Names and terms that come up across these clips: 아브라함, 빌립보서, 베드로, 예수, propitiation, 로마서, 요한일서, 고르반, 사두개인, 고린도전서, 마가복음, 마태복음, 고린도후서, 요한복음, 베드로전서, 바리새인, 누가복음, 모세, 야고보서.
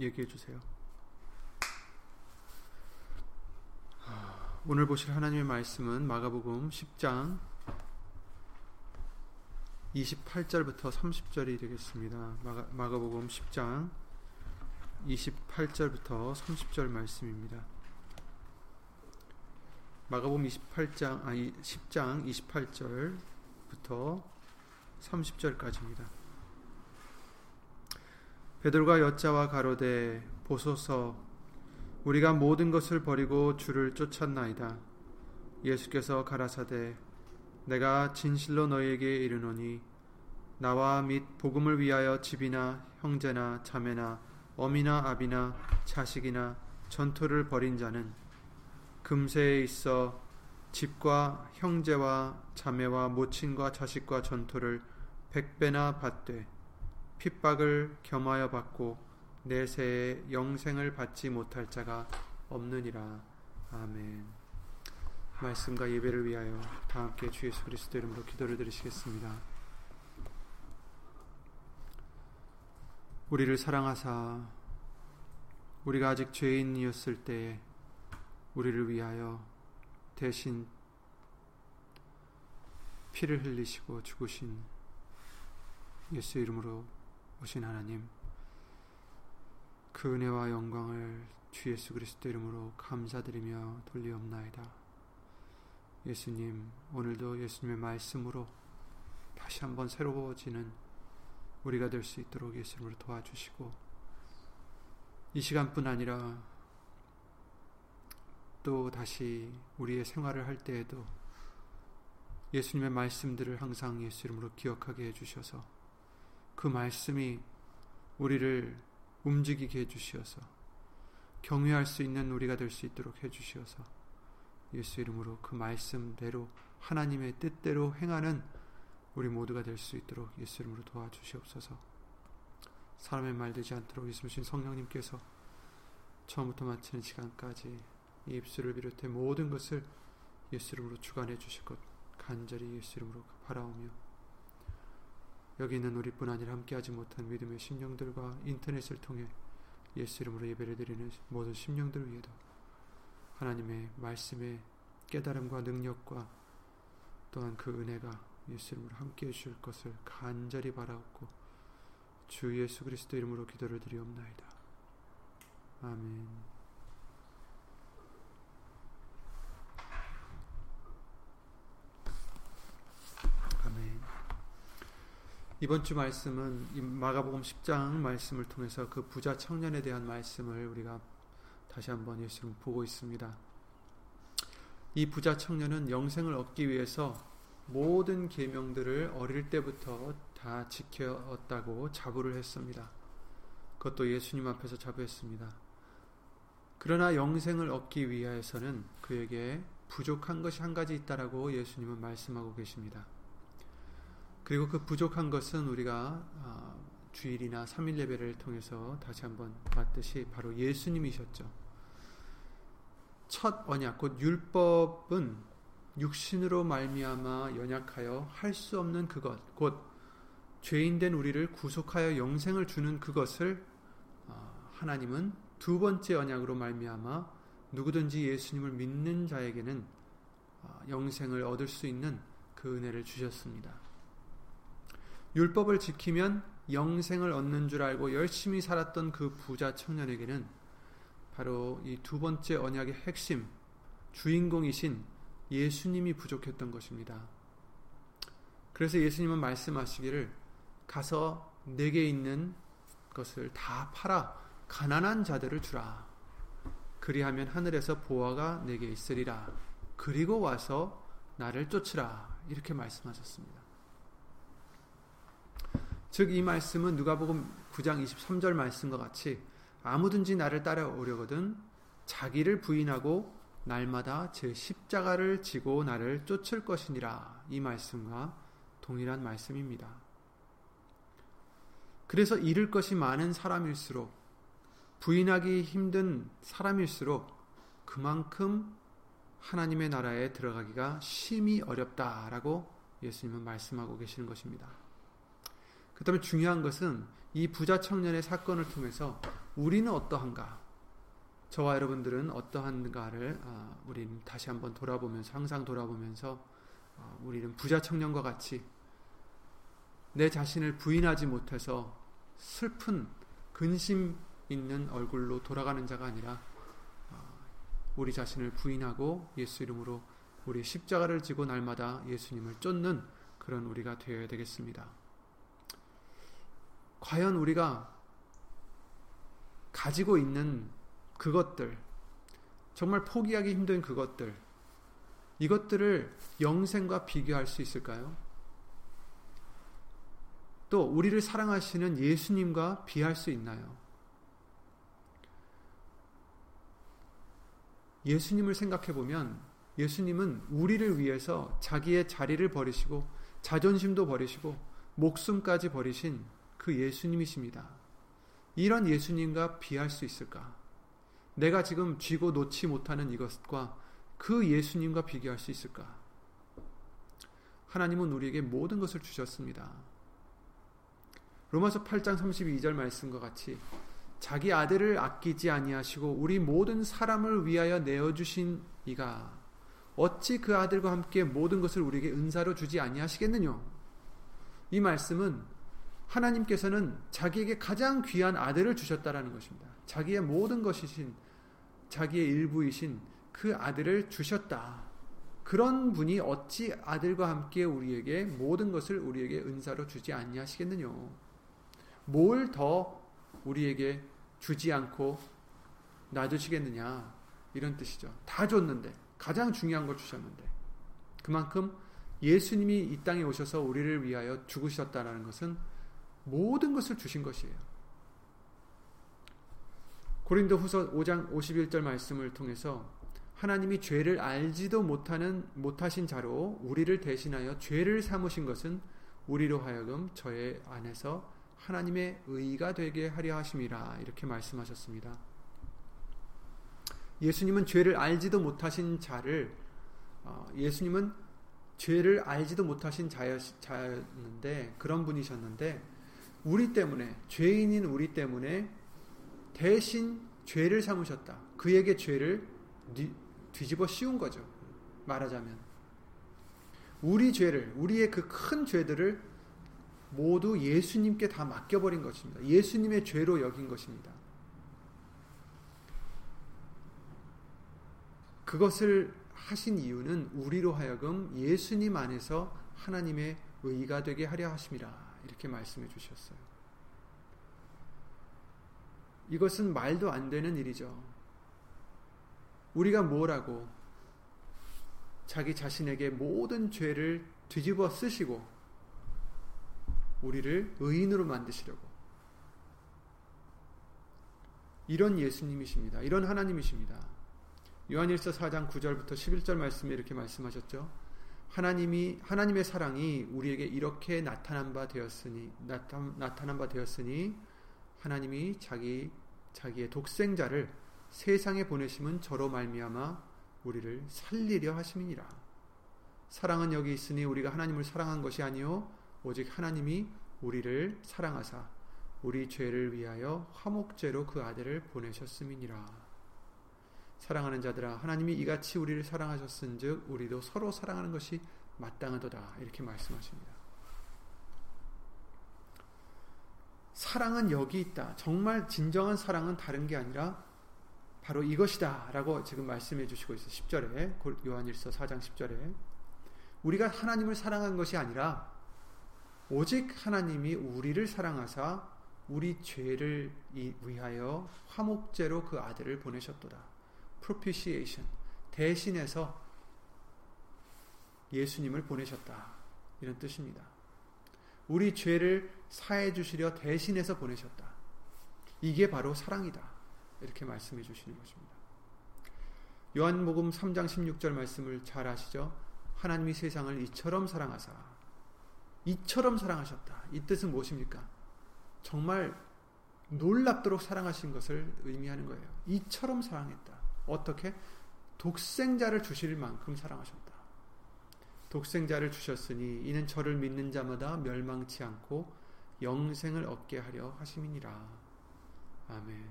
얘기해 주세요. 오늘 보실 하나님의 말씀은 마가복음 10장 28절부터 30절이 되겠습니다. 마가복음 10장 28절부터 30절 말씀입니다. 마가복음 10장 28절부터 30절까지입니다. 베드로가 여짜와 가로되 보소서 우리가 모든 것을 버리고 주를 쫓았나이다. 예수께서 가라사대 내가 진실로 너희에게 이르노니 나와 및 복음을 위하여 집이나 형제나 자매나 어미나 아비나 자식이나 전토를 벌인 자는 금세에 있어 집과 형제와 자매와 모친과 자식과 전토를 100배나 받되 핍박을 겸하여 받고 내세에 영생을 받지 못할 자가 없느니라. 아멘. 말씀과 예배를 위하여 다 함께 주 예수 그리스도 이름으로 기도를 드리시겠습니다. 우리를 사랑하사 우리가 아직 죄인이었을 때에 우리를 위하여 대신 피를 흘리시고 죽으신 예수 이름으로 오신 하나님, 그 은혜와 영광을 주 예수 그리스도 이름으로 감사드리며 돌리옵나이다. 예수님, 오늘도 예수님의 말씀으로 다시 한번 새로워지는 우리가 될 수 있도록 예수님으로 도와주시고, 이 시간뿐 아니라 또 다시 우리의 생활을 할 때에도 예수님의 말씀들을 항상 예수 이름으로 기억하게 해주셔서 그 말씀이 우리를 움직이게 해주시어서 경외할 수 있는 우리가 될 수 있도록 해주시어서 예수 이름으로 그 말씀대로 하나님의 뜻대로 행하는 우리 모두가 될 수 있도록 예수 이름으로 도와주시옵소서. 사람의 말 되지 않도록 예수 주신 성령님께서 처음부터 마치는 시간까지 이 입술을 비롯해 모든 것을 예수 이름으로 주관해 주실 것 간절히 예수 이름으로 바라오며, 여기 있는 우리뿐 아니라 함께하지 못한 믿음의 심령들과 인터넷을 통해 예수 이름으로 예배를 드리는 모든 심령들 위에도 하나님의 말씀의 깨달음과 능력과 또한 그 은혜가 예수 이름으로 함께해 주실 것을 간절히 바라옵고 주 예수 그리스도 이름으로 기도를 드리옵나이다. 아멘. 이번 주 말씀은 마가복음 10장 말씀을 통해서 그 부자 청년에 대한 말씀을 우리가 다시 한번 예수님 보고 있습니다. 이 부자 청년은 영생을 얻기 위해서 모든 계명들을 어릴 때부터 다 지켰다고 자부를 했습니다. 그것도 예수님 앞에서 자부했습니다. 그러나 영생을 얻기 위해서는 그에게 부족한 것이 한 가지 있다라고 예수님은 말씀하고 계십니다. 그리고 그 부족한 것은 우리가 주일이나 3일 예배를 통해서 다시 한번 봤듯이 바로 예수님이셨죠. 첫 언약, 곧 율법은 육신으로 말미암아 연약하여 할 수 없는 그것, 곧 죄인된 우리를 구속하여 영생을 주는 그것을 하나님은 두 번째 언약으로 말미암아 누구든지 예수님을 믿는 자에게는 영생을 얻을 수 있는 그 은혜를 주셨습니다. 율법을 지키면 영생을 얻는 줄 알고 열심히 살았던 그 부자 청년에게는 바로 이 두 번째 언약의 핵심, 주인공이신 예수님이 부족했던 것입니다. 그래서 예수님은 말씀하시기를 가서 내게 있는 것을 다 팔아 가난한 자들을 주라. 그리하면 하늘에서 보화가 내게 있으리라. 그리고 와서 나를 쫓으라. 이렇게 말씀하셨습니다. 즉 이 말씀은 누가복음 9장 23절 말씀과 같이 아무든지 나를 따라오려거든 자기를 부인하고 날마다 제 십자가를 지고 나를 쫓을 것이니라. 이 말씀과 동일한 말씀입니다. 그래서 잃을 것이 많은 사람일수록, 부인하기 힘든 사람일수록 그만큼 하나님의 나라에 들어가기가 심히 어렵다라고 예수님은 말씀하고 계시는 것입니다. 그 다음에 중요한 것은 이 부자 청년의 사건을 통해서 우리는 어떠한가? 저와 여러분들은 어떠한가를 우리는 다시 한번 돌아보면서, 항상 돌아보면서 우리는 부자 청년과 같이 내 자신을 부인하지 못해서 슬픈 근심 있는 얼굴로 돌아가는 자가 아니라 우리 자신을 부인하고 예수 이름으로 우리 십자가를 지고 날마다 예수님을 쫓는 그런 우리가 되어야 되겠습니다. 과연 우리가 가지고 있는 그것들, 정말 포기하기 힘든 그것들, 이것들을 영생과 비교할 수 있을까요? 또 우리를 사랑하시는 예수님과 비할 수 있나요? 예수님을 생각해보면 예수님은 우리를 위해서 자기의 자리를 버리시고 자존심도 버리시고 목숨까지 버리신 그 예수님이십니다. 이런 예수님과 비할 수 있을까? 내가 지금 쥐고 놓지 못하는 이것과 그 예수님과 비교할 수 있을까? 하나님은 우리에게 모든 것을 주셨습니다. 로마서 8장 32절 말씀과 같이 자기 아들을 아끼지 아니하시고 우리 모든 사람을 위하여 내어주신 이가 어찌 그 아들과 함께 모든 것을 우리에게 은사로 주지 아니하시겠느냐? 이 말씀은 하나님께서는 자기에게 가장 귀한 아들을 주셨다라는 것입니다. 자기의 모든 것이신, 자기의 일부이신 그 아들을 주셨다. 그런 분이 어찌 아들과 함께 우리에게 모든 것을 우리에게 은사로 주지 아니하시겠느냐? 뭘 더 우리에게 주지 않고 놔주시겠느냐, 이런 뜻이죠. 다 줬는데, 가장 중요한 걸 주셨는데, 그만큼 예수님이 이 땅에 오셔서 우리를 위하여 죽으셨다라는 것은 모든 것을 주신 것이에요. 고린도후서 5장 51절 말씀을 통해서 하나님이 죄를 알지도 못하신 자로 우리를 대신하여 죄를 삼으신 것은 우리로 하여금 저의 안에서 하나님의 의가 되게 하려 하심이라, 이렇게 말씀하셨습니다. 예수님은 죄를 알지도 못하신 자를, 예수님은 죄를 알지도 못하신 자였는데, 그런 분이셨는데, 우리 때문에, 죄인인 우리 때문에 대신 죄를 삼으셨다. 그에게 죄를 뒤집어 씌운 거죠. 말하자면 우리 죄를, 우리의 그 큰 죄들을 모두 예수님께 다 맡겨버린 것입니다. 예수님의 죄로 여긴 것입니다. 그것을 하신 이유는 우리로 하여금 예수님 안에서 하나님의 의가 되게 하려 하심이라, 이렇게 말씀해 주셨어요. 이것은 말도 안 되는 일이죠. 우리가 뭐라고 자기 자신에게 모든 죄를 뒤집어 쓰시고 우리를 의인으로 만드시려고, 이런 예수님이십니다. 이런 하나님이십니다. 요한일서 4장 9절부터 11절 말씀에 이렇게 말씀하셨죠. 하나님의 사랑이 우리에게 이렇게 나타난 바 되었으니 하나님이 자기의 독생자를 세상에 보내심은 저로 말미암아 우리를 살리려 하심이니라. 사랑은 여기 있으니 우리가 하나님을 사랑한 것이 아니요 오직 하나님이 우리를 사랑하사 우리 죄를 위하여 화목제로 그 아들을 보내셨음이니라. 사랑하는 자들아, 하나님이 이같이 우리를 사랑하셨은즉 우리도 서로 사랑하는 것이 마땅하도다, 이렇게 말씀하십니다. 사랑은 여기 있다. 정말 진정한 사랑은 다른 게 아니라 바로 이것이다 라고 지금 말씀해 주시고 있어요. 10절에, 요한일서 4장 10절에 우리가 하나님을 사랑한 것이 아니라 오직 하나님이 우리를 사랑하사 우리 죄를 위하여 화목제로 그 아들을 보내셨도다. propitiation, 대신해서 예수님을 보내셨다, 이런 뜻입니다. 우리 죄를 사해 주시려 대신해서 보내셨다. 이게 바로 사랑이다, 이렇게 말씀해 주시는 것입니다. 요한복음 3장 16절 말씀을 잘 아시죠? 하나님이 세상을 이처럼 사랑하사, 이처럼 사랑하셨다. 이 뜻은 무엇입니까? 정말 놀랍도록 사랑하신 것을 의미하는 거예요. 이처럼 사랑했다. 어떻게? 독생자를 주실 만큼 사랑하셨다. 독생자를 주셨으니 이는 저를 믿는 자마다 멸망치 않고 영생을 얻게 하려 하심이니라. 아멘.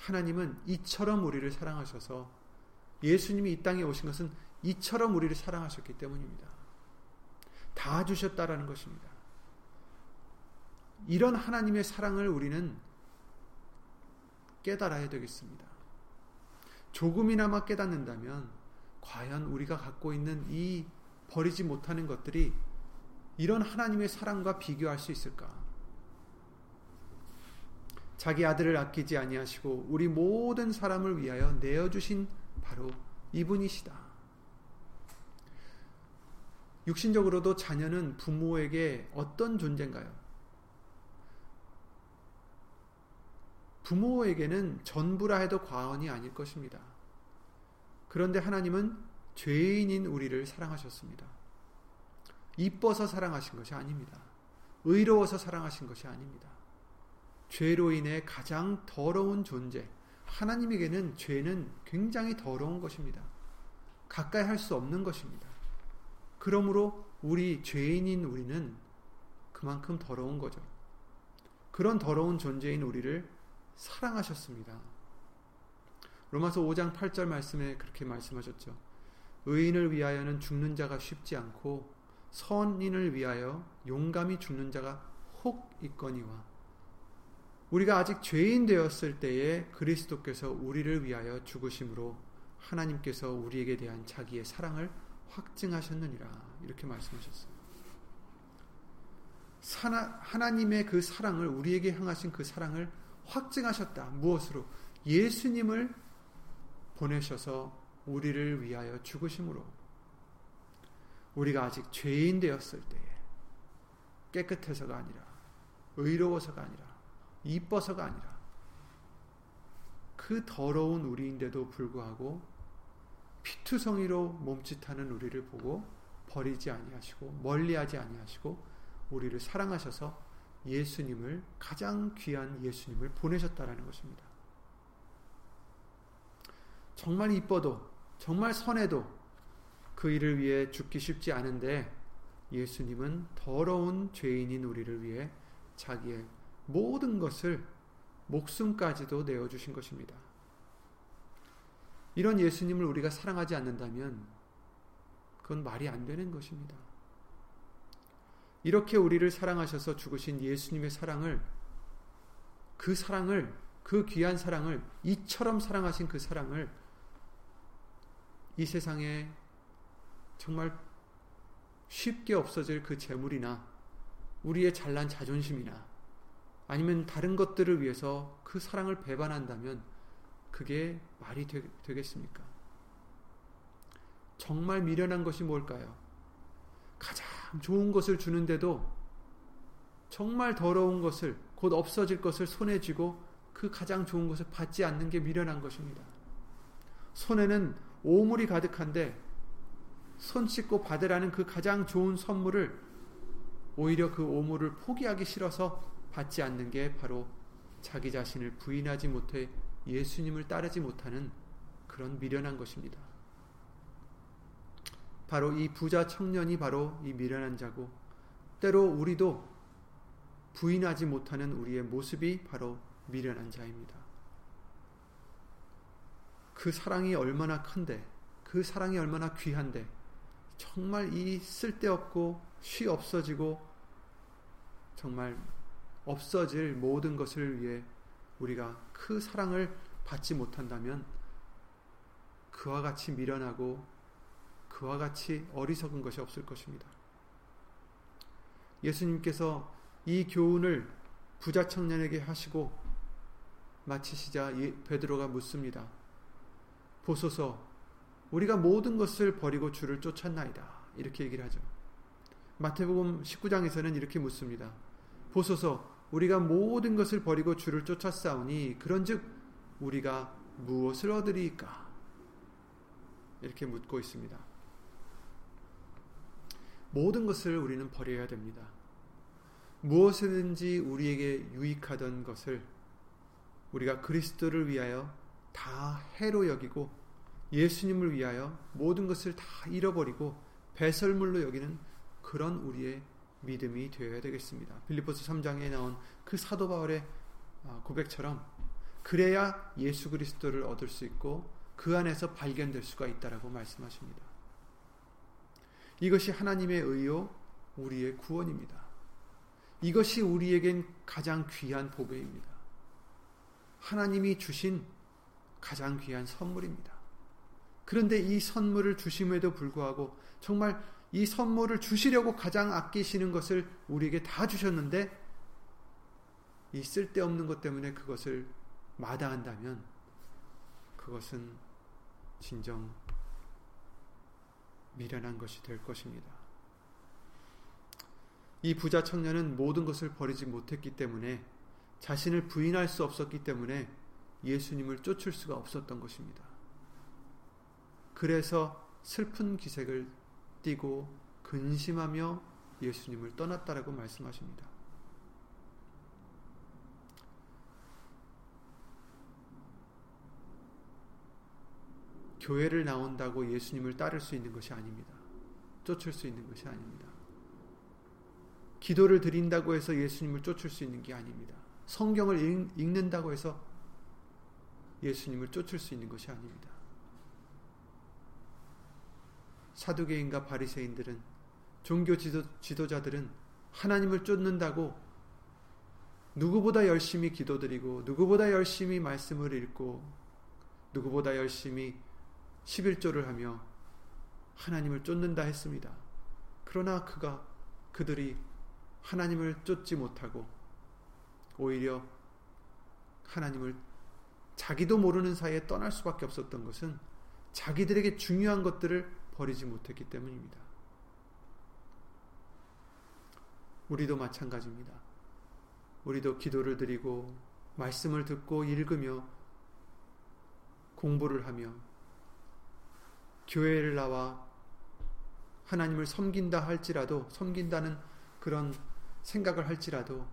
하나님은 이처럼 우리를 사랑하셔서 예수님이 이 땅에 오신 것은 이처럼 우리를 사랑하셨기 때문입니다. 다 주셨다라는 것입니다. 이런 하나님의 사랑을 우리는 깨달아야 되겠습니다. 조금이나마 깨닫는다면 과연 우리가 갖고 있는 이 버리지 못하는 것들이 이런 하나님의 사랑과 비교할 수 있을까? 자기 아들을 아끼지 아니하시고 우리 모든 사람을 위하여 내어주신 바로 이분이시다. 육신적으로도 자녀는 부모에게 어떤 존재인가요? 부모에게는 전부라 해도 과언이 아닐 것입니다. 그런데 하나님은 죄인인 우리를 사랑하셨습니다. 이뻐서 사랑하신 것이 아닙니다. 의로워서 사랑하신 것이 아닙니다. 죄로 인해 가장 더러운 존재, 하나님에게는 죄는 굉장히 더러운 것입니다. 가까이 할 수 없는 것입니다. 그러므로 우리 죄인인 우리는 그만큼 더러운 거죠. 그런 더러운 존재인 우리를 사랑하셨습니다. 로마서 5장 8절 말씀에 그렇게 말씀하셨죠. 의인을 위하여는 죽는 자가 쉽지 않고 선인을 위하여 용감히 죽는 자가 혹 있거니와. 우리가 아직 죄인 되었을 때에 그리스도께서 우리를 위하여 죽으심으로 하나님께서 우리에게 대한 자기의 사랑을 확증하셨느니라. 이렇게 말씀하셨어요. 하나님의 그 사랑을, 우리에게 향하신 그 사랑을 확증하셨다. 무엇으로? 예수님을 보내셔서 우리를 위하여 죽으심으로. 우리가 아직 죄인 되었을 때에 깨끗해서가 아니라, 의로워서가 아니라, 이뻐서가 아니라, 그 더러운 우리인데도 불구하고 피투성이로 몸짓하는 우리를 보고 버리지 아니하시고 멀리하지 아니하시고 우리를 사랑하셔서 예수님을, 가장 귀한 예수님을 보내셨다라는 것입니다. 정말 이뻐도, 정말 선해도 그 일을 위해 죽기 쉽지 않은데, 예수님은 더러운 죄인인 우리를 위해 자기의 모든 것을, 목숨까지도 내어주신 것입니다. 이런 예수님을 우리가 사랑하지 않는다면 그건 말이 안 되는 것입니다. 이렇게 우리를 사랑하셔서 죽으신 예수님의 사랑을, 그 사랑을, 그 귀한 사랑을, 이처럼 사랑하신 그 사랑을 이 세상에 정말 쉽게 없어질 그 재물이나 우리의 잘난 자존심이나 아니면 다른 것들을 위해서 그 사랑을 배반한다면 그게 말이 되겠습니까? 정말 미련한 것이 뭘까요? 가장 좋은 것을 주는데도 정말 더러운 것을, 곧 없어질 것을 손에 쥐고 그 가장 좋은 것을 받지 않는 게 미련한 것입니다. 손에는 오물이 가득한데 손 씻고 받으라는 그 가장 좋은 선물을 오히려 그 오물을 포기하기 싫어서 받지 않는 게 바로 자기 자신을 부인하지 못해 예수님을 따르지 못하는 그런 미련한 것입니다. 바로 이 부자 청년이 바로 이 미련한 자고, 때로 우리도 부인하지 못하는 우리의 모습이 바로 미련한 자입니다. 그 사랑이 얼마나 큰데, 그 사랑이 얼마나 귀한데, 정말 이 쓸데없고 쉬 없어지고 정말 없어질 모든 것을 위해 우리가 그 사랑을 받지 못한다면 그와 같이 미련하고 그와 같이 어리석은 것이 없을 것입니다. 예수님께서 이 교훈을 부자 청년에게 하시고 마치시자 베드로가 묻습니다. 보소서, 우리가 모든 것을 버리고 주를 쫓았나이다. 이렇게 얘기를 하죠. 마태복음 19장에서는 이렇게 묻습니다. 보소서, 우리가 모든 것을 버리고 주를 쫓았사오니 그런즉 우리가 무엇을 얻으리이까? 이렇게 묻고 있습니다. 모든 것을 우리는 버려야 됩니다. 무엇이든지 우리에게 유익하던 것을 우리가 그리스도를 위하여 다 해로 여기고 예수님을 위하여 모든 것을 다 잃어버리고 배설물로 여기는 그런 우리의 믿음이 되어야 되겠습니다. 빌립보서 3장에 나온 그 사도 바울의 고백처럼 그래야 예수 그리스도를 얻을 수 있고 그 안에서 발견될 수가 있다라고 말씀하십니다. 이것이 하나님의 의요 우리의 구원입니다. 이것이 우리에겐 가장 귀한 보배입니다. 하나님이 주신 가장 귀한 선물입니다. 그런데 이 선물을 주심에도 불구하고 정말 이 선물을 주시려고 가장 아끼시는 것을 우리에게 다 주셨는데 이 쓸데없는 것 때문에 그것을 마다한다면 그것은 진정 미련한 것이 될 것입니다. 이 부자 청년은 모든 것을 버리지 못했기 때문에 자신을 부인할 수 없었기 때문에 예수님을 쫓을 수가 없었던 것입니다. 그래서 슬픈 기색을 띠고 근심하며 예수님을 떠났다라고 말씀하십니다. 교회를 나온다고 예수님을 따를 수 있는 것이 아닙니다. 쫓을 수 있는 것이 아닙니다. 기도를 드린다고 해서 예수님을 쫓을 수 있는 게 아닙니다. 성경을 읽는다고 해서 예수님을 쫓을 수 있는 것이 아닙니다. 사두개인과 바리새인들은 종교 지도자들은 하나님을 쫓는다고 누구보다 열심히 기도드리고 누구보다 열심히 말씀을 읽고 누구보다 열심히 11조를 하며 하나님을 쫓는다 했습니다. 그러나 그들이 하나님을 쫓지 못하고 오히려 하나님을 자기도 모르는 사이에 떠날 수밖에 없었던 것은 자기들에게 중요한 것들을 버리지 못했기 때문입니다. 우리도 마찬가지입니다. 우리도 기도를 드리고 말씀을 듣고 읽으며 공부를 하며 교회를 나와 하나님을 섬긴다는 그런 생각을 할지라도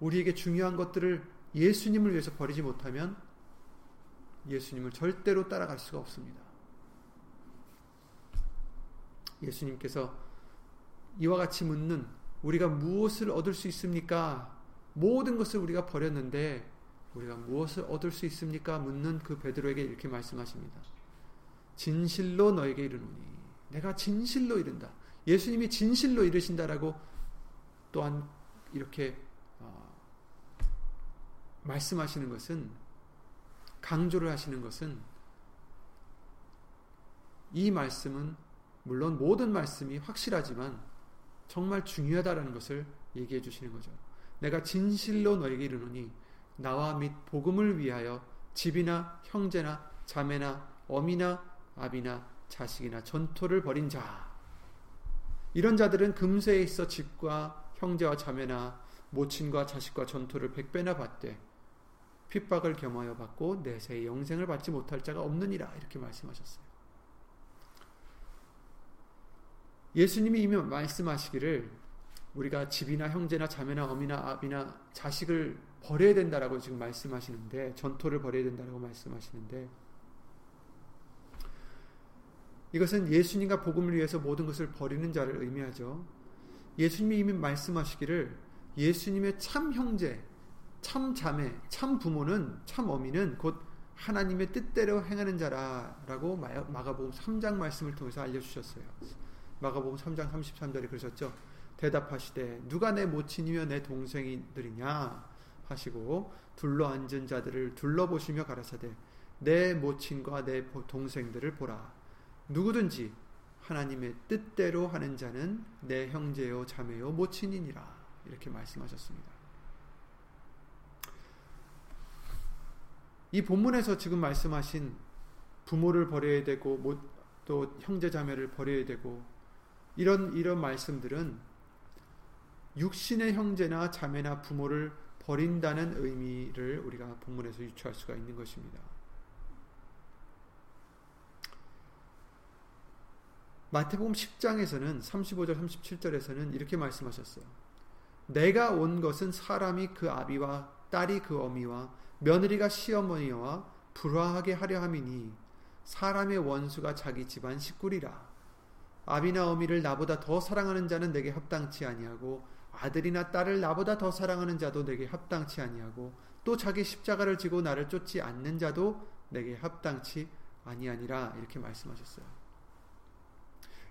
우리에게 중요한 것들을 예수님을 위해서 버리지 못하면 예수님을 절대로 따라갈 수가 없습니다. 예수님께서 이와 같이 묻는 우리가 무엇을 얻을 수 있습니까? 모든 것을 우리가 버렸는데 우리가 무엇을 얻을 수 있습니까? 묻는 그 베드로에게 이렇게 말씀하십니다. 진실로 너에게 이르노니 내가 진실로 이른다. 예수님이 진실로 이르신다라고 또한 이렇게 말씀하시는 것은 강조를 하시는 것은 이 말씀은 물론 모든 말씀이 확실하지만 정말 중요하다라는 것을 얘기해 주시는 거죠. 내가 진실로 너에게 이르노니 나와 및 복음을 위하여 집이나 형제나 자매나 어미나 아비나 자식이나 전토를 벌인 자 이런 자들은 금세에 있어 집과 형제와 자매나 모친과 자식과 전토를 100배나 받되 핍박을 겸하여 받고 내세의 영생을 받지 못할 자가 없느니라 이렇게 말씀하셨어요. 예수님이 이미 말씀하시기를 우리가 집이나 형제나 자매나 어미나 아비나 자식을 버려야 된다라고 지금 말씀하시는데 전토를 버려야 된다라고 말씀하시는데 이것은 예수님과 복음을 위해서 모든 것을 버리는 자를 의미하죠. 예수님이 이미 말씀하시기를 예수님의 참 형제, 참 자매, 참 부모는 참 어미는 곧 하나님의 뜻대로 행하는 자라라고 마가복음 3장 말씀을 통해서 알려주셨어요. 마가복음 3장 33절에 그러셨죠. 대답하시되 누가 내 모친이며 내 동생이들이냐 하시고 둘러앉은 자들을 둘러보시며 가라사대 내 모친과 내 동생들을 보라. 누구든지 하나님의 뜻대로 하는 자는 내 형제요 자매요 모친이니라 이렇게 말씀하셨습니다. 이 본문에서 지금 말씀하신 부모를 버려야 되고 또 형제 자매를 버려야 되고 이런 말씀들은 육신의 형제나 자매나 부모를 버린다는 의미를 우리가 본문에서 유추할 수가 있는 것입니다. 마태복음 10장에서는 35절 37절에서는 이렇게 말씀하셨어요. 내가 온 것은 사람이 그 아비와 딸이 그 어미와 며느리가 시어머니와 불화하게 하려 함이니 사람의 원수가 자기 집안 식구리라. 아비나 어미를 나보다 더 사랑하는 자는 내게 합당치 아니하고 아들이나 딸을 나보다 더 사랑하는 자도 내게 합당치 아니하고 또 자기 십자가를 지고 나를 쫓지 않는 자도 내게 합당치 아니하니라 이렇게 말씀하셨어요.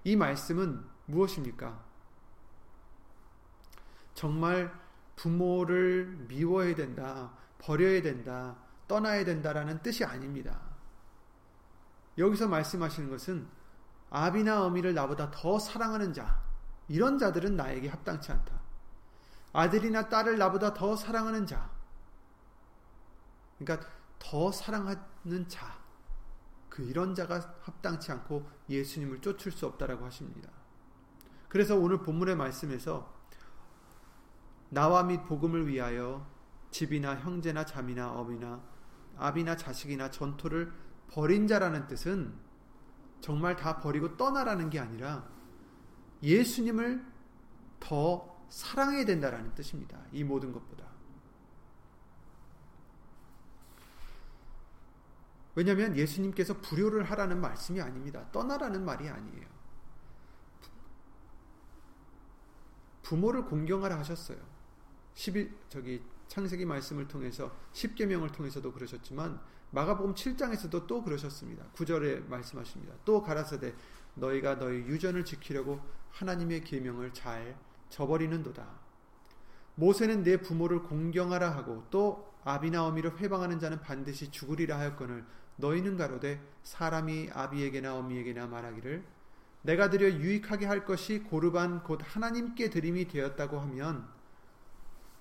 이 말씀은 무엇입니까? 정말 부모를 미워해야 된다, 버려야 된다, 떠나야 된다라는 뜻이 아닙니다. 여기서 말씀하시는 것은 아비나 어미를 나보다 더 사랑하는 자, 이런 자들은 나에게 합당치 않다. 아들이나 딸을 나보다 더 사랑하는 자, 그러니까 더 사랑하는 자, 그 이런 자가 합당치 않고 예수님을 쫓을 수 없다라고 하십니다. 그래서 오늘 본문의 말씀에서 나와 및 복음을 위하여 집이나 형제나 자매나 어미나 아비나 자식이나 전토를 버린 자라는 뜻은 정말 다 버리고 떠나라는 게 아니라 예수님을 더 사랑해야 된다라는 뜻입니다. 이 모든 것보다. 왜냐하면 예수님께서 불효를 하라는 말씀이 아닙니다. 떠나라는 말이 아니에요. 부모를 공경하라 하셨어요. 창세기 말씀을 통해서 십계명을 통해서도 그러셨지만 마가복음 7장에서도 또 그러셨습니다. 9절에 말씀하십니다. 또 가라사대 너희가 너희 유전을 지키려고 하나님의 계명을 잘 저버리는도다. 모세는 내 부모를 공경하라 하고 또 아비나 어미를 회방하는 자는 반드시 죽으리라 하였거늘 너희는 가로되 사람이 아비에게나 어미에게나 말하기를 내가 드려 유익하게 할 것이 고르반 곧 하나님께 드림이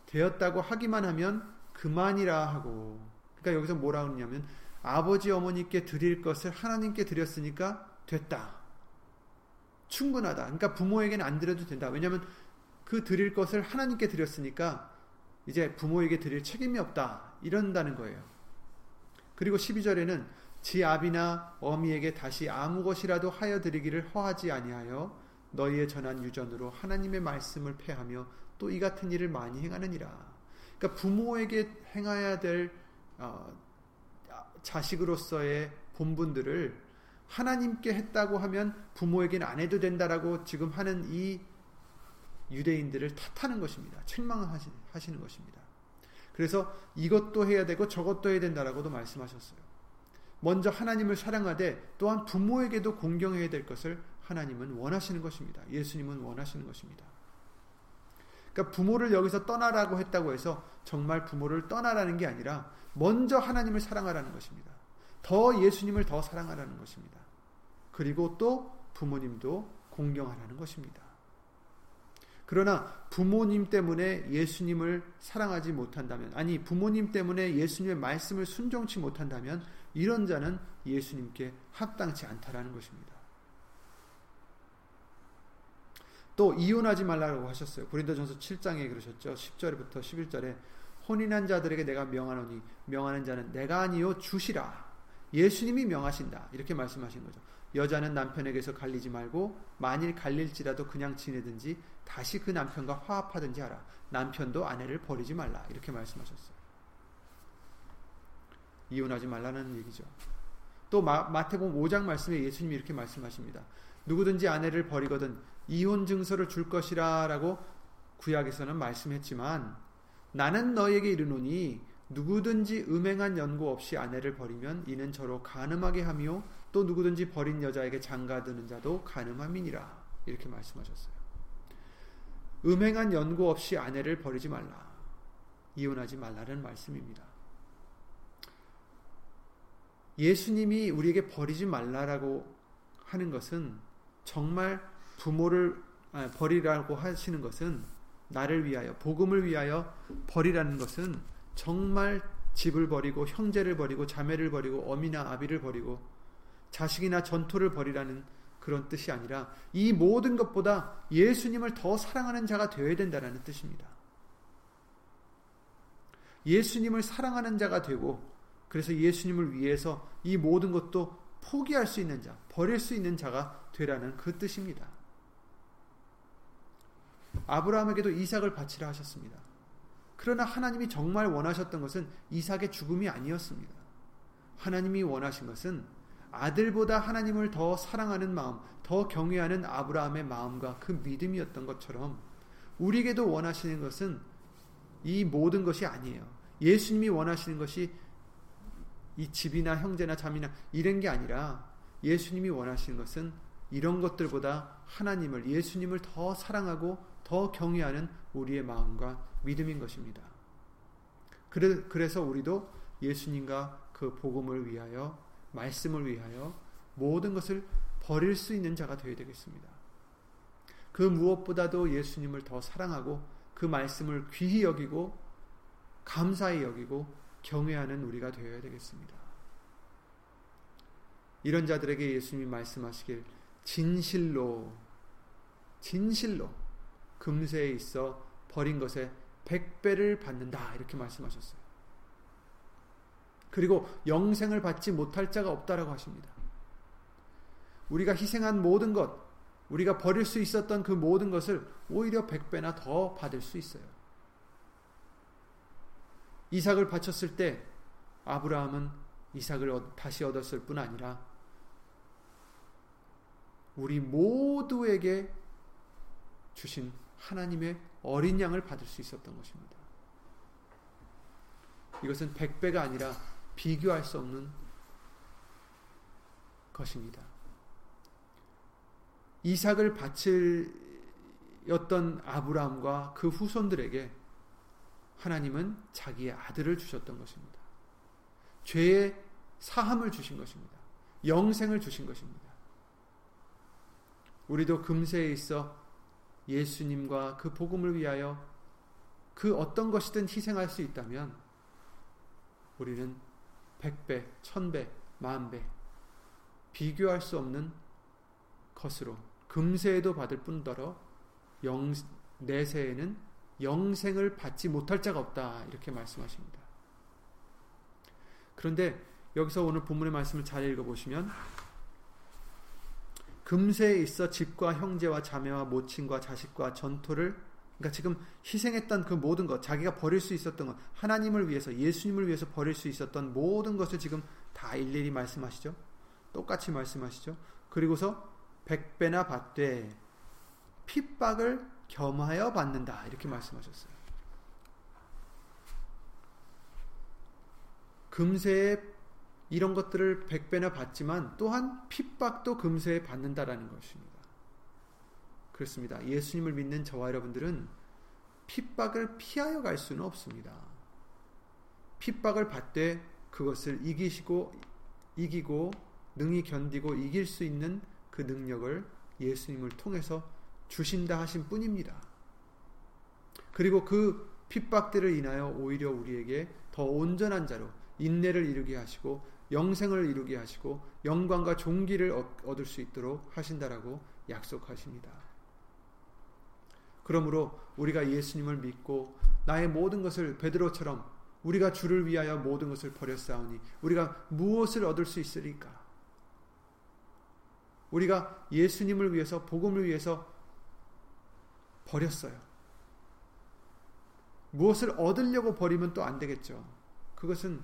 되었다고 하기만 하면 그만이라 하고, 그러니까 여기서 뭐라 그러냐면 아버지 어머니께 드릴 것을 하나님께 드렸으니까 됐다, 충분하다, 그러니까 부모에게는 안 드려도 된다. 왜냐하면 그 드릴 것을 하나님께 드렸으니까 이제 부모에게 드릴 책임이 없다 이런다는 거예요. 그리고 12절에는 지 아비나 어미에게 다시 아무 것이라도 하여 드리기를 허하지 아니하여 너희의 전한 유전으로 하나님의 말씀을 패하며 또 이 같은 일을 많이 행하느니라. 그러니까 부모에게 행해야 될 자식으로서의 본분들을 하나님께 했다고 하면 부모에게는 안 해도 된다라고 지금 하는 이 유대인들을 탓하는 것입니다. 책망하시는 것입니다. 그래서 이것도 해야 되고 저것도 해야 된다라고도 말씀하셨어요. 먼저 하나님을 사랑하되 또한 부모에게도 공경해야 될 것을 하나님은 원하시는 것입니다. 예수님은 원하시는 것입니다. 그러니까 부모를 여기서 떠나라고 했다고 해서 정말 부모를 떠나라는 게 아니라 먼저 하나님을 사랑하라는 것입니다. 더 예수님을 더 사랑하라는 것입니다. 그리고 또 부모님도 공경하라는 것입니다. 그러나 부모님 때문에 예수님을 사랑하지 못한다면, 아니 부모님 때문에 예수님의 말씀을 순종치 못한다면 이런 자는 예수님께 합당치 않다라는 것입니다. 또 이혼하지 말라고 하셨어요. 고린도전서 7장에 그러셨죠. 10절부터 11절에 혼인한 자들에게 내가 명하노니 명하는 자는 내가 아니요 주시라. 예수님이 명하신다. 이렇게 말씀하신 거죠. 여자는 남편에게서 갈리지 말고 만일 갈릴지라도 그냥 지내든지 다시 그 남편과 화합하든지 하라. 남편도 아내를 버리지 말라. 이렇게 말씀하셨어요. 이혼하지 말라는 얘기죠. 또 마태복음 5장 말씀에 예수님이 이렇게 말씀하십니다. 누구든지 아내를 버리거든 이혼 증서를 줄 것이라 라고 구약에서는 말씀했지만 나는 너에게 이르노니 누구든지 음행한 연고 없이 아내를 버리면 이는 저로 간음하게 하며 또 누구든지 버린 여자에게 장가드는 자도 간음함이니라. 이렇게 말씀하셨어요. 음행한 연고 없이 아내를 버리지 말라. 이혼하지 말라는 말씀입니다. 예수님이 우리에게 버리지 말라라고 하는 것은 정말 부모를 버리라고 하시는 것은 나를 위하여 복음을 위하여 버리라는 것은 정말 집을 버리고 형제를 버리고 자매를 버리고 어미나 아비를 버리고 자식이나 전토를 버리라는 그런 뜻이 아니라 이 모든 것보다 예수님을 더 사랑하는 자가 되어야 된다는 뜻입니다. 예수님을 사랑하는 자가 되고 그래서 예수님을 위해서 이 모든 것도 포기할 수 있는 자, 버릴 수 있는 자가 되라는 그 뜻입니다. 아브라함에게도 이삭을 바치라 하셨습니다. 그러나 하나님이 정말 원하셨던 것은 이삭의 죽음이 아니었습니다. 하나님이 원하신 것은 아들보다 하나님을 더 사랑하는 마음, 더 경외하는 아브라함의 마음과 그 믿음이었던 것처럼 우리에게도 원하시는 것은 이 모든 것이 아니에요. 예수님이 원하시는 것이 이 집이나 형제나 자매나 이런 게 아니라 예수님이 원하시는 것은 이런 것들보다 하나님을, 예수님을 더 사랑하고 더 경외하는 우리의 마음과 믿음인 것입니다. 그래서 우리도 예수님과 그 복음을 위하여, 말씀을 위하여 모든 것을 버릴 수 있는 자가 되어야 되겠습니다. 그 무엇보다도 예수님을 더 사랑하고 그 말씀을 귀히 여기고 감사히 여기고 경외하는 우리가 되어야 되겠습니다. 이런 자들에게 예수님이 말씀하시길 진실로 진실로 금세에 있어 버린 것에 100배를 받는다 이렇게 말씀하셨어요. 그리고 영생을 받지 못할 자가 없다라고 하십니다. 우리가 희생한 모든 것, 우리가 버릴 수 있었던 그 모든 것을 오히려 100배나 더 받을 수 있어요. 이삭을 바쳤을 때 아브라함은 이삭을 다시 얻었을 뿐 아니라 우리 모두에게 주신 하나님의 어린 양을 받을 수 있었던 것입니다. 이것은 100배가 아니라 비교할 수 없는 것입니다. 이삭을 바치었던 아브라함과 그 후손들에게 하나님은 자기의 아들을 주셨던 것입니다. 죄의 사함을 주신 것입니다. 영생을 주신 것입니다. 우리도 금세에 있어 예수님과 그 복음을 위하여 그 어떤 것이든 희생할 수 있다면 우리는 100배, 1000배, 10,000배 비교할 수 없는 것으로 금세에도 받을 뿐더러 내세에는 영생을 받지 못할 자가 없다 이렇게 말씀하십니다. 그런데 여기서 오늘 본문의 말씀을 잘 읽어보시면 금세에 있어 집과 형제와 자매와 모친과 자식과 전토를, 그러니까 지금 희생했던 그 모든 것, 자기가 버릴 수 있었던 것, 하나님을 위해서, 예수님을 위해서 버릴 수 있었던 모든 것을 지금 다 일일이 말씀하시죠. 똑같이 말씀하시죠. 그리고서 100배나 받되 핍박을 겸하여 받는다 이렇게 말씀하셨어요. 금세에 이런 것들을 100배나 받지만 또한 핍박도 금세에 받는다라는 것입니다. 그렇습니다. 예수님을 믿는 저와 여러분들은 핍박을 피하여 갈 수는 없습니다. 핍박을 받되 그것을 이기고 능히 견디고 이길 수 있는 그 능력을 예수님을 통해서 주신다 하신 뿐입니다. 그리고 그 핍박들을 인하여 오히려 우리에게 더 온전한 자로 인내를 이루게 하시고 영생을 이루게 하시고 영광과 존귀를 얻을 수 있도록 하신다라고 약속하십니다. 그러므로 우리가 예수님을 믿고 나의 모든 것을 베드로처럼 우리가 주를 위하여 모든 것을 버렸사오니 우리가 무엇을 얻을 수 있으리까? 우리가 예수님을 위해서 복음을 위해서 버렸어요. 무엇을 얻으려고 버리면 또 안 되겠죠. 그것은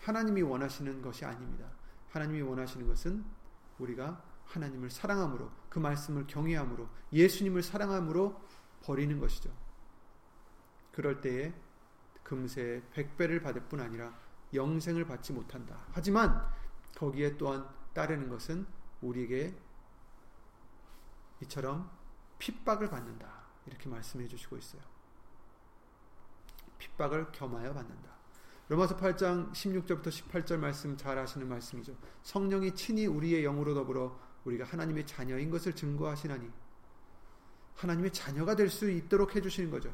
하나님이 원하시는 것이 아닙니다. 하나님이 원하시는 것은 우리가 하나님을 사랑함으로, 그 말씀을 경외함으로, 예수님을 사랑함으로 버리는 것이죠. 그럴 때에 금세 100배를 받을 뿐 아니라 영생을 받지 못한다. 하지만 거기에 또한 따르는 것은 우리에게 이처럼 핍박을 받는다 이렇게 말씀해 주시고 있어요. 핍박을 겸하여 받는다. 로마서 8장 16절부터 18절 말씀 잘 아시는 말씀이죠. 성령이 친히 우리의 영으로 더불어 우리가 하나님의 자녀인 것을 증거하시나니 하나님의 자녀가 될 수 있도록 해주시는 거죠.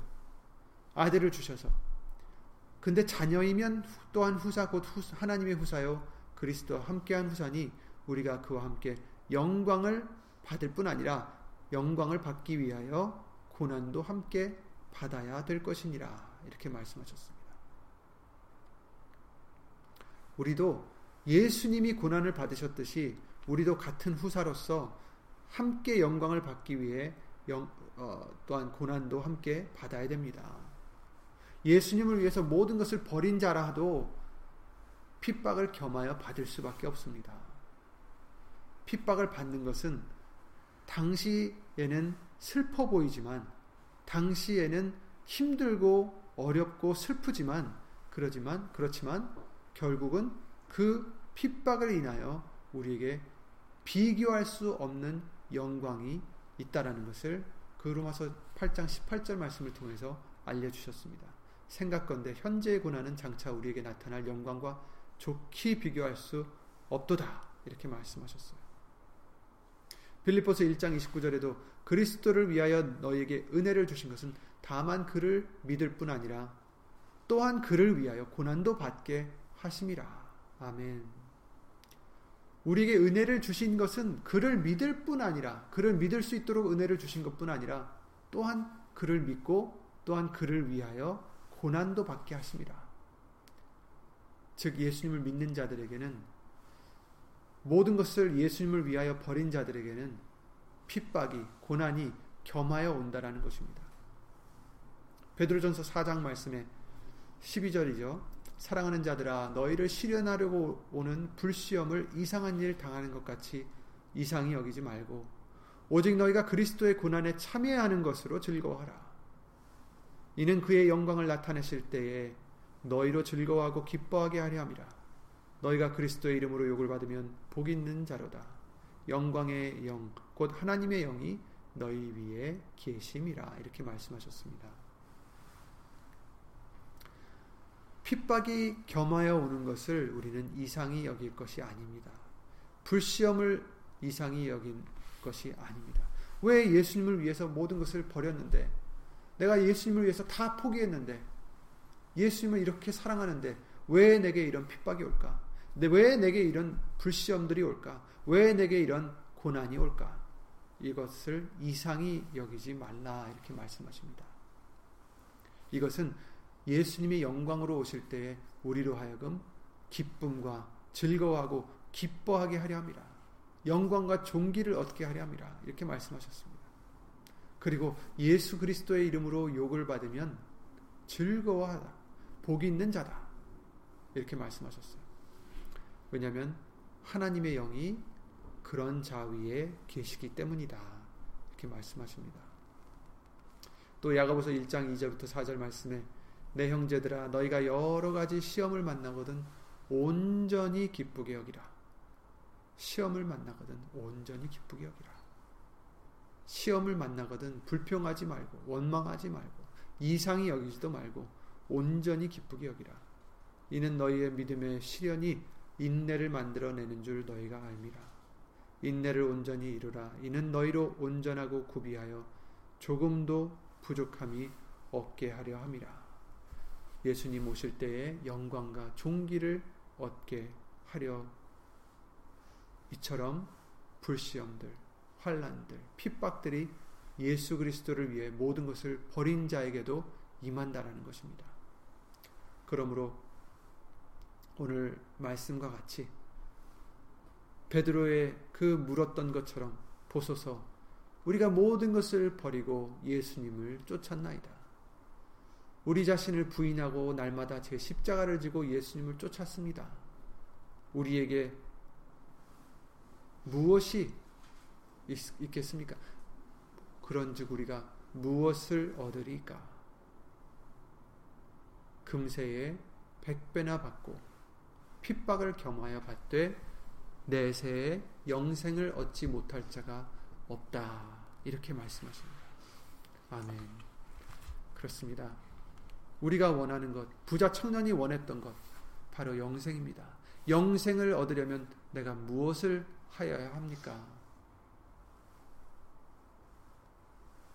아들을 주셔서. 근데 자녀이면 또한 후사 곧 하나님의 후사요 그리스도와 함께한 후사니 우리가 그와 함께 영광을 받을 뿐 아니라 영광을 받기 위하여 고난도 함께 받아야 될 것이니라 이렇게 말씀하셨습니다. 우리도 예수님이 고난을 받으셨듯이 우리도 같은 후사로서 함께 영광을 받기 위해 또한 고난도 함께 받아야 됩니다. 예수님을 위해서 모든 것을 버린 자라도 핍박을 겸하여 받을 수밖에 없습니다. 핍박을 받는 것은 당시에는 슬퍼 보이지만, 당시에는 힘들고 어렵고 슬프지만 그렇지만 결국은 그 핍박을 인하여 우리에게 비교할 수 없는 영광이 있다라는 것을 그 로마서 8장 18절 말씀을 통해서 알려주셨습니다. 생각건대 현재의 고난은 장차 우리에게 나타날 영광과 좋게 비교할 수 없도다 이렇게 말씀하셨어요. 빌립보서 1장 29절에도 그리스도를 위하여 너에게 은혜를 주신 것은 다만 그를 믿을 뿐 아니라 또한 그를 위하여 고난도 받게 하심이라. 아멘. 우리에게 은혜를 주신 것은 그를 믿을 뿐 아니라, 그를 믿을 수 있도록 은혜를 주신 것뿐 아니라 또한 그를 믿고 또한 그를 위하여 고난도 받게 하십니다. 즉 예수님을 믿는 자들에게는, 모든 것을 예수님을 위하여 버린 자들에게는 핍박이, 고난이 겸하여 온다라는 것입니다. 베드로전서 4장 말씀에 12절이죠. 사랑하는 자들아 너희를 시련하려고 오는 불시험을 이상한 일 당하는 것 같이 이상히 여기지 말고 오직 너희가 그리스도의 고난에 참여하는 것으로 즐거워하라. 이는 그의 영광을 나타내실 때에 너희로 즐거워하고 기뻐하게 하려 함이라. 너희가 그리스도의 이름으로 욕을 받으면 복이 있는 자로다. 영광의 영, 곧 하나님의 영이 너희 위에 계심이라. 이렇게 말씀하셨습니다. 핍박이 겸하여 오는 것을 우리는 이상히 여길 것이 아닙니다. 불시험을 이상히 여긴 것이 아닙니다. 왜 예수님을 위해서 모든 것을 버렸는데, 내가 예수님을 위해서 다 포기했는데, 예수님을 이렇게 사랑하는데 왜 내게 이런 핍박이 올까? 왜 내게 이런 불시험들이 올까? 왜 내게 이런 고난이 올까? 이것을 이상히 여기지 말라 이렇게 말씀하십니다. 이것은 예수님이 영광으로 오실 때에 우리로 하여금 기쁨과 즐거워하고 기뻐하게 하려 함이라. 영광과 존귀를 얻게 하려 함이라. 이렇게 말씀하셨습니다. 그리고 예수 그리스도의 이름으로 욕을 받으면 즐거워하다, 복이 있는 자다 이렇게 말씀하셨어요. 왜냐하면 하나님의 영이 그런 자 위에 계시기 때문이다 이렇게 말씀하십니다. 또 야고보서 1장 2절부터 4절 말씀에 내 형제들아 너희가 여러 가지 시험을 만나거든 온전히 기쁘게 여기라. 시험을 만나거든 온전히 기쁘게 여기라. 시험을 만나거든 불평하지 말고 원망하지 말고 이상히 여기지도 말고 온전히 기쁘게 여기라. 이는 너희의 믿음의 시련이 인내를 만들어내는 줄 너희가 알미라. 인내를 온전히 이루라. 이는 너희로 온전하고 구비하여 조금도 부족함이 없게 하려 함이라. 예수님 오실 때에 영광과 존귀를 얻게 하려, 이처럼 불시험들, 환난들, 핍박들이 예수 그리스도를 위해 모든 것을 버린 자에게도 임한다라는 것입니다. 그러므로 오늘 말씀과 같이 베드로의 그 물었던 것처럼 보소서 우리가 모든 것을 버리고 예수님을 쫓았나이다. 우리 자신을 부인하고 날마다 제 십자가를 지고 예수님을 쫓았습니다. 우리에게 무엇이 있겠습니까? 그런즉 우리가 무엇을 얻으리까? 금세에 100배나 받고 핍박을 겸하여 받되 내세에 영생을 얻지 못할 자가 없다. 이렇게 말씀하십니다. 아멘. 그렇습니다. 우리가 원하는 것, 부자 청년이 원했던 것 바로 영생입니다. 영생을 얻으려면 내가 무엇을 하여야 합니까?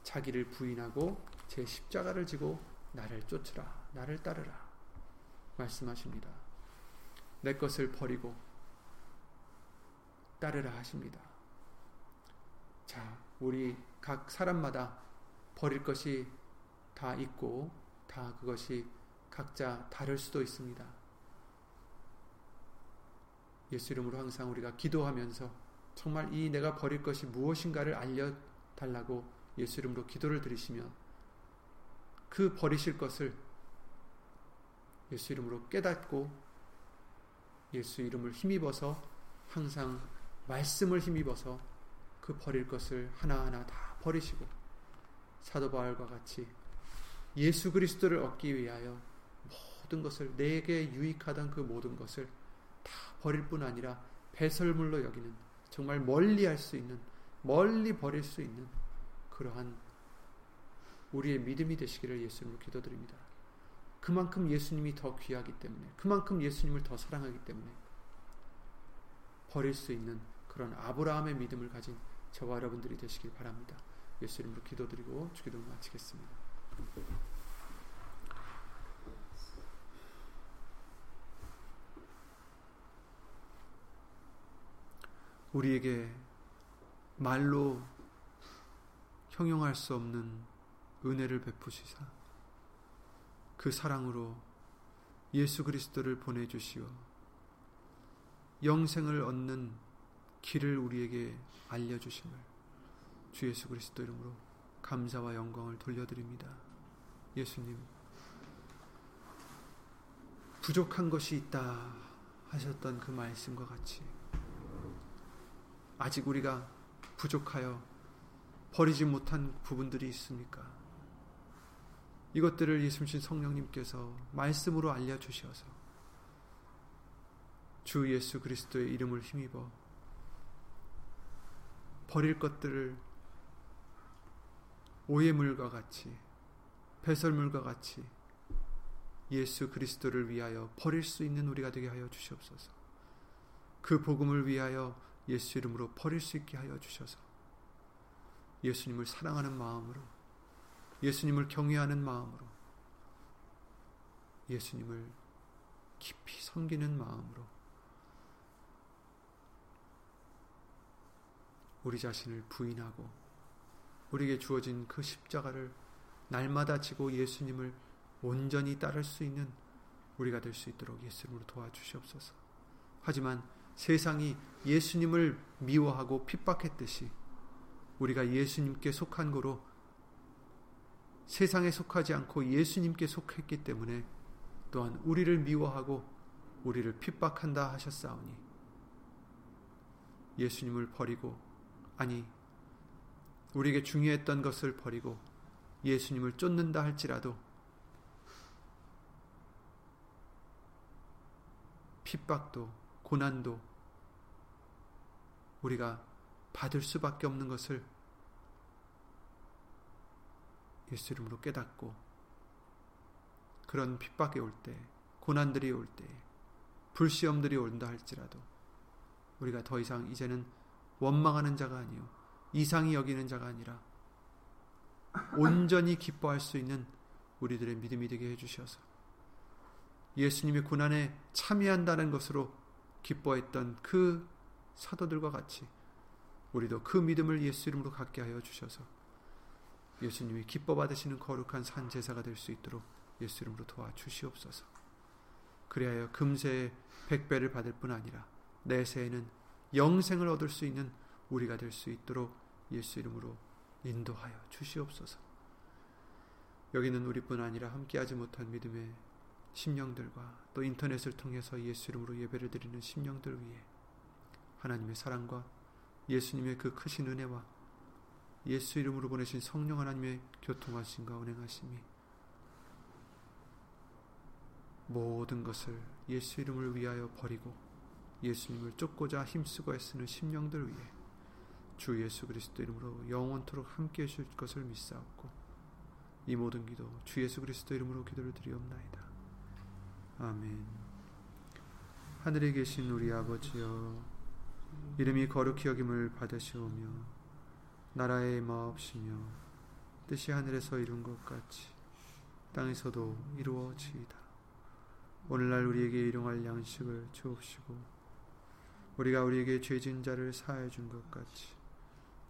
자기를 부인하고 제 십자가를 지고 나를 쫓으라, 나를 따르라 말씀하십니다. 내 것을 버리고 따르라 하십니다. 자, 우리 각 사람마다 버릴 것이 다 있고 다 그것이 각자 다를 수도 있습니다. 예수 이름으로 항상 우리가 기도하면서 정말 이 내가 버릴 것이 무엇인가를 알려달라고 예수 이름으로 기도를 드리시며 그 버리실 것을 예수 이름으로 깨닫고 예수 이름을 힘입어서, 항상 말씀을 힘입어서 그 버릴 것을 하나하나 다 버리시고 사도 바울과 같이 예수 그리스도를 얻기 위하여 모든 것을, 내게 유익하던 그 모든 것을 다 버릴 뿐 아니라 배설물로 여기는, 정말 멀리 할 수 있는, 멀리 버릴 수 있는 그러한 우리의 믿음이 되시기를 예수님을 기도드립니다. 그만큼 예수님이 더 귀하기 때문에, 그만큼 예수님을 더 사랑하기 때문에 버릴 수 있는 그런 아브라함의 믿음을 가진 저와 여러분들이 되시길 바랍니다. 예수님으로 기도드리고 주기도를 마치겠습니다. 우리에게 말로 형용할 수 없는 은혜를 베푸시사 그 사랑으로 예수 그리스도를 보내주시어 영생을 얻는 길을 우리에게 알려주심을 주 예수 그리스도 이름으로 감사와 영광을 돌려드립니다. 예수님, 부족한 것이 있다 하셨던 그 말씀과 같이 아직 우리가 부족하여 버리지 못한 부분들이 있습니까? 이것들을 예수님 성령님께서 말씀으로 알려주셔서 주 예수 그리스도의 이름을 힘입어 버릴 것들을 오해물과 같이, 배설물과 같이 예수 그리스도를 위하여 버릴 수 있는 우리가 되게 하여 주시옵소서. 그 복음을 위하여 예수 이름으로 버릴 수 있게 하여 주셔서 예수님을 사랑하는 마음으로, 예수님을 경외하는 마음으로, 예수님을 깊이 섬기는 마음으로 우리 자신을 부인하고 우리에게 주어진 그 십자가를 날마다 지고 예수님을 온전히 따를 수 있는 우리가 될 수 있도록 예수님으로 도와주시옵소서. 하지만 세상이 예수님을 미워하고 핍박했듯이 우리가 예수님께 속한 거로 세상에 속하지 않고 예수님께 속했기 때문에 또한 우리를 미워하고 우리를 핍박한다 하셨사오니 예수님을 버리고, 아니 우리에게 중요했던 것을 버리고 예수님을 쫓는다 할지라도 핍박도 고난도 우리가 받을 수밖에 없는 것을 예수 이름으로 깨닫고 그런 핍박이 올 때, 고난들이 올 때, 불시험들이 온다 할지라도 우리가 더 이상 이제는 원망하는 자가 아니요 이상히 여기는 자가 아니라 온전히 기뻐할 수 있는 우리들의 믿음이 되게 해주셔서 예수님의 고난에 참여한다는 것으로 기뻐했던 그 사도들과 같이 우리도 그 믿음을 예수 이름으로 갖게 하여 주셔서 예수님이 기뻐 받으시는 거룩한 산 제사가 될 수 있도록 예수 이름으로 도와주시옵소서. 그리하여 금세에 100배를 받을 뿐 아니라 내세에는 영생을 얻을 수 있는 우리가 될 수 있도록 예수 이름으로 인도하여 주시옵소서. 여기는 우리뿐 아니라 함께하지 못한 믿음의 심령들과 또 인터넷을 통해서 예수 이름으로 예배를 드리는 심령들 위해 하나님의 사랑과 예수님의 그 크신 은혜와 예수 이름으로 보내신 성령 하나님의 교통하심과 운행하심이 모든 것을 예수 이름을 위하여 버리고 예수님을 쫓고자 힘쓰고 애쓰는 심령들 위해 주 예수 그리스도 이름으로 영원토록 함께해 주실 것을 믿사옵고 이 모든 기도 주 예수 그리스도 이름으로 기도를 드리옵나이다. 아멘. 하늘에 계신 우리 아버지여, 이름이 거룩히 여김을 받으시오며 나라의 마옵시며 뜻이 하늘에서 이룬 것 같이 땅에서도 이루어지이다. 오늘날 우리에게 일용할 양식을 주옵시고 우리가 우리에게 죄진 자를 사하여 준 것 같이